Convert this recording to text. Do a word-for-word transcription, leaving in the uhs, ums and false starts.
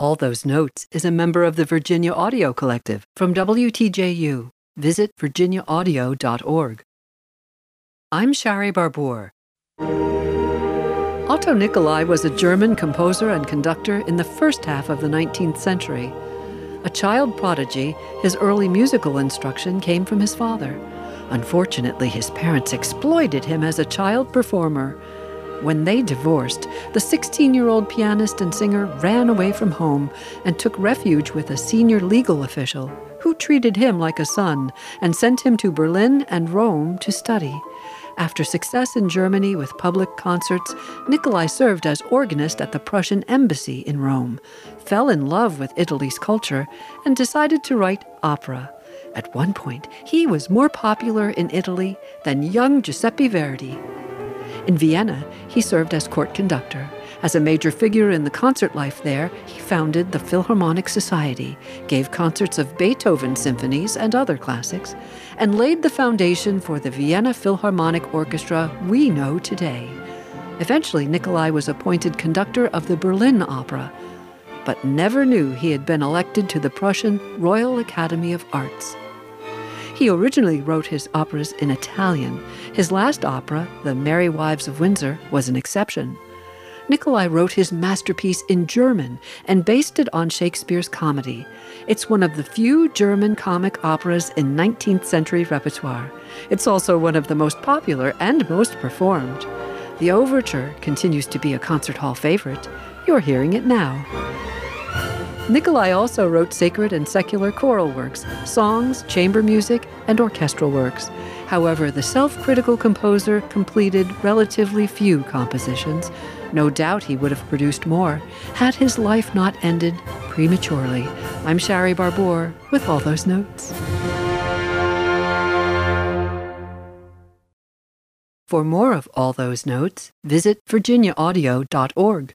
All Those Notes is a member of the Virginia Audio Collective from W T J U. Visit virginia audio dot org. I'm Shari Barbour. Otto Nicolai was a German composer and conductor in the first half of the nineteenth century. A child prodigy, his early musical instruction came from his father. Unfortunately, his parents exploited him as a child performer. When they divorced, the sixteen-year-old pianist and singer ran away from home and took refuge with a senior legal official, who treated him like a son and sent him to Berlin and Rome to study. After success in Germany with public concerts, Nicolai served as organist at the Prussian embassy in Rome, fell in love with Italy's culture, and decided to write opera. At one point, he was more popular in Italy than young Giuseppe Verdi. In Vienna, he served as court conductor. As a major figure in the concert life there, he founded the Philharmonic Society, gave concerts of Beethoven symphonies and other classics, and laid the foundation for the Vienna Philharmonic Orchestra we know today. Eventually, Nicolai was appointed conductor of the Berlin Opera, but never knew he had been elected to the Prussian Royal Academy of Arts. He originally wrote his operas in Italian. His last opera, The Merry Wives of Windsor, was an exception. Nicolai wrote his masterpiece in German and based it on Shakespeare's comedy. It's one of the few German comic operas in nineteenth century repertoire. It's also one of the most popular and most performed. The overture continues to be a concert hall favorite. You're hearing it now. Nicolai also wrote sacred and secular choral works, songs, chamber music, and orchestral works. However, the self-critical composer completed relatively few compositions. No doubt he would have produced more, had his life not ended prematurely. I'm Shari Barbour with All Those Notes. For more of All Those Notes, visit virginia audio dot org.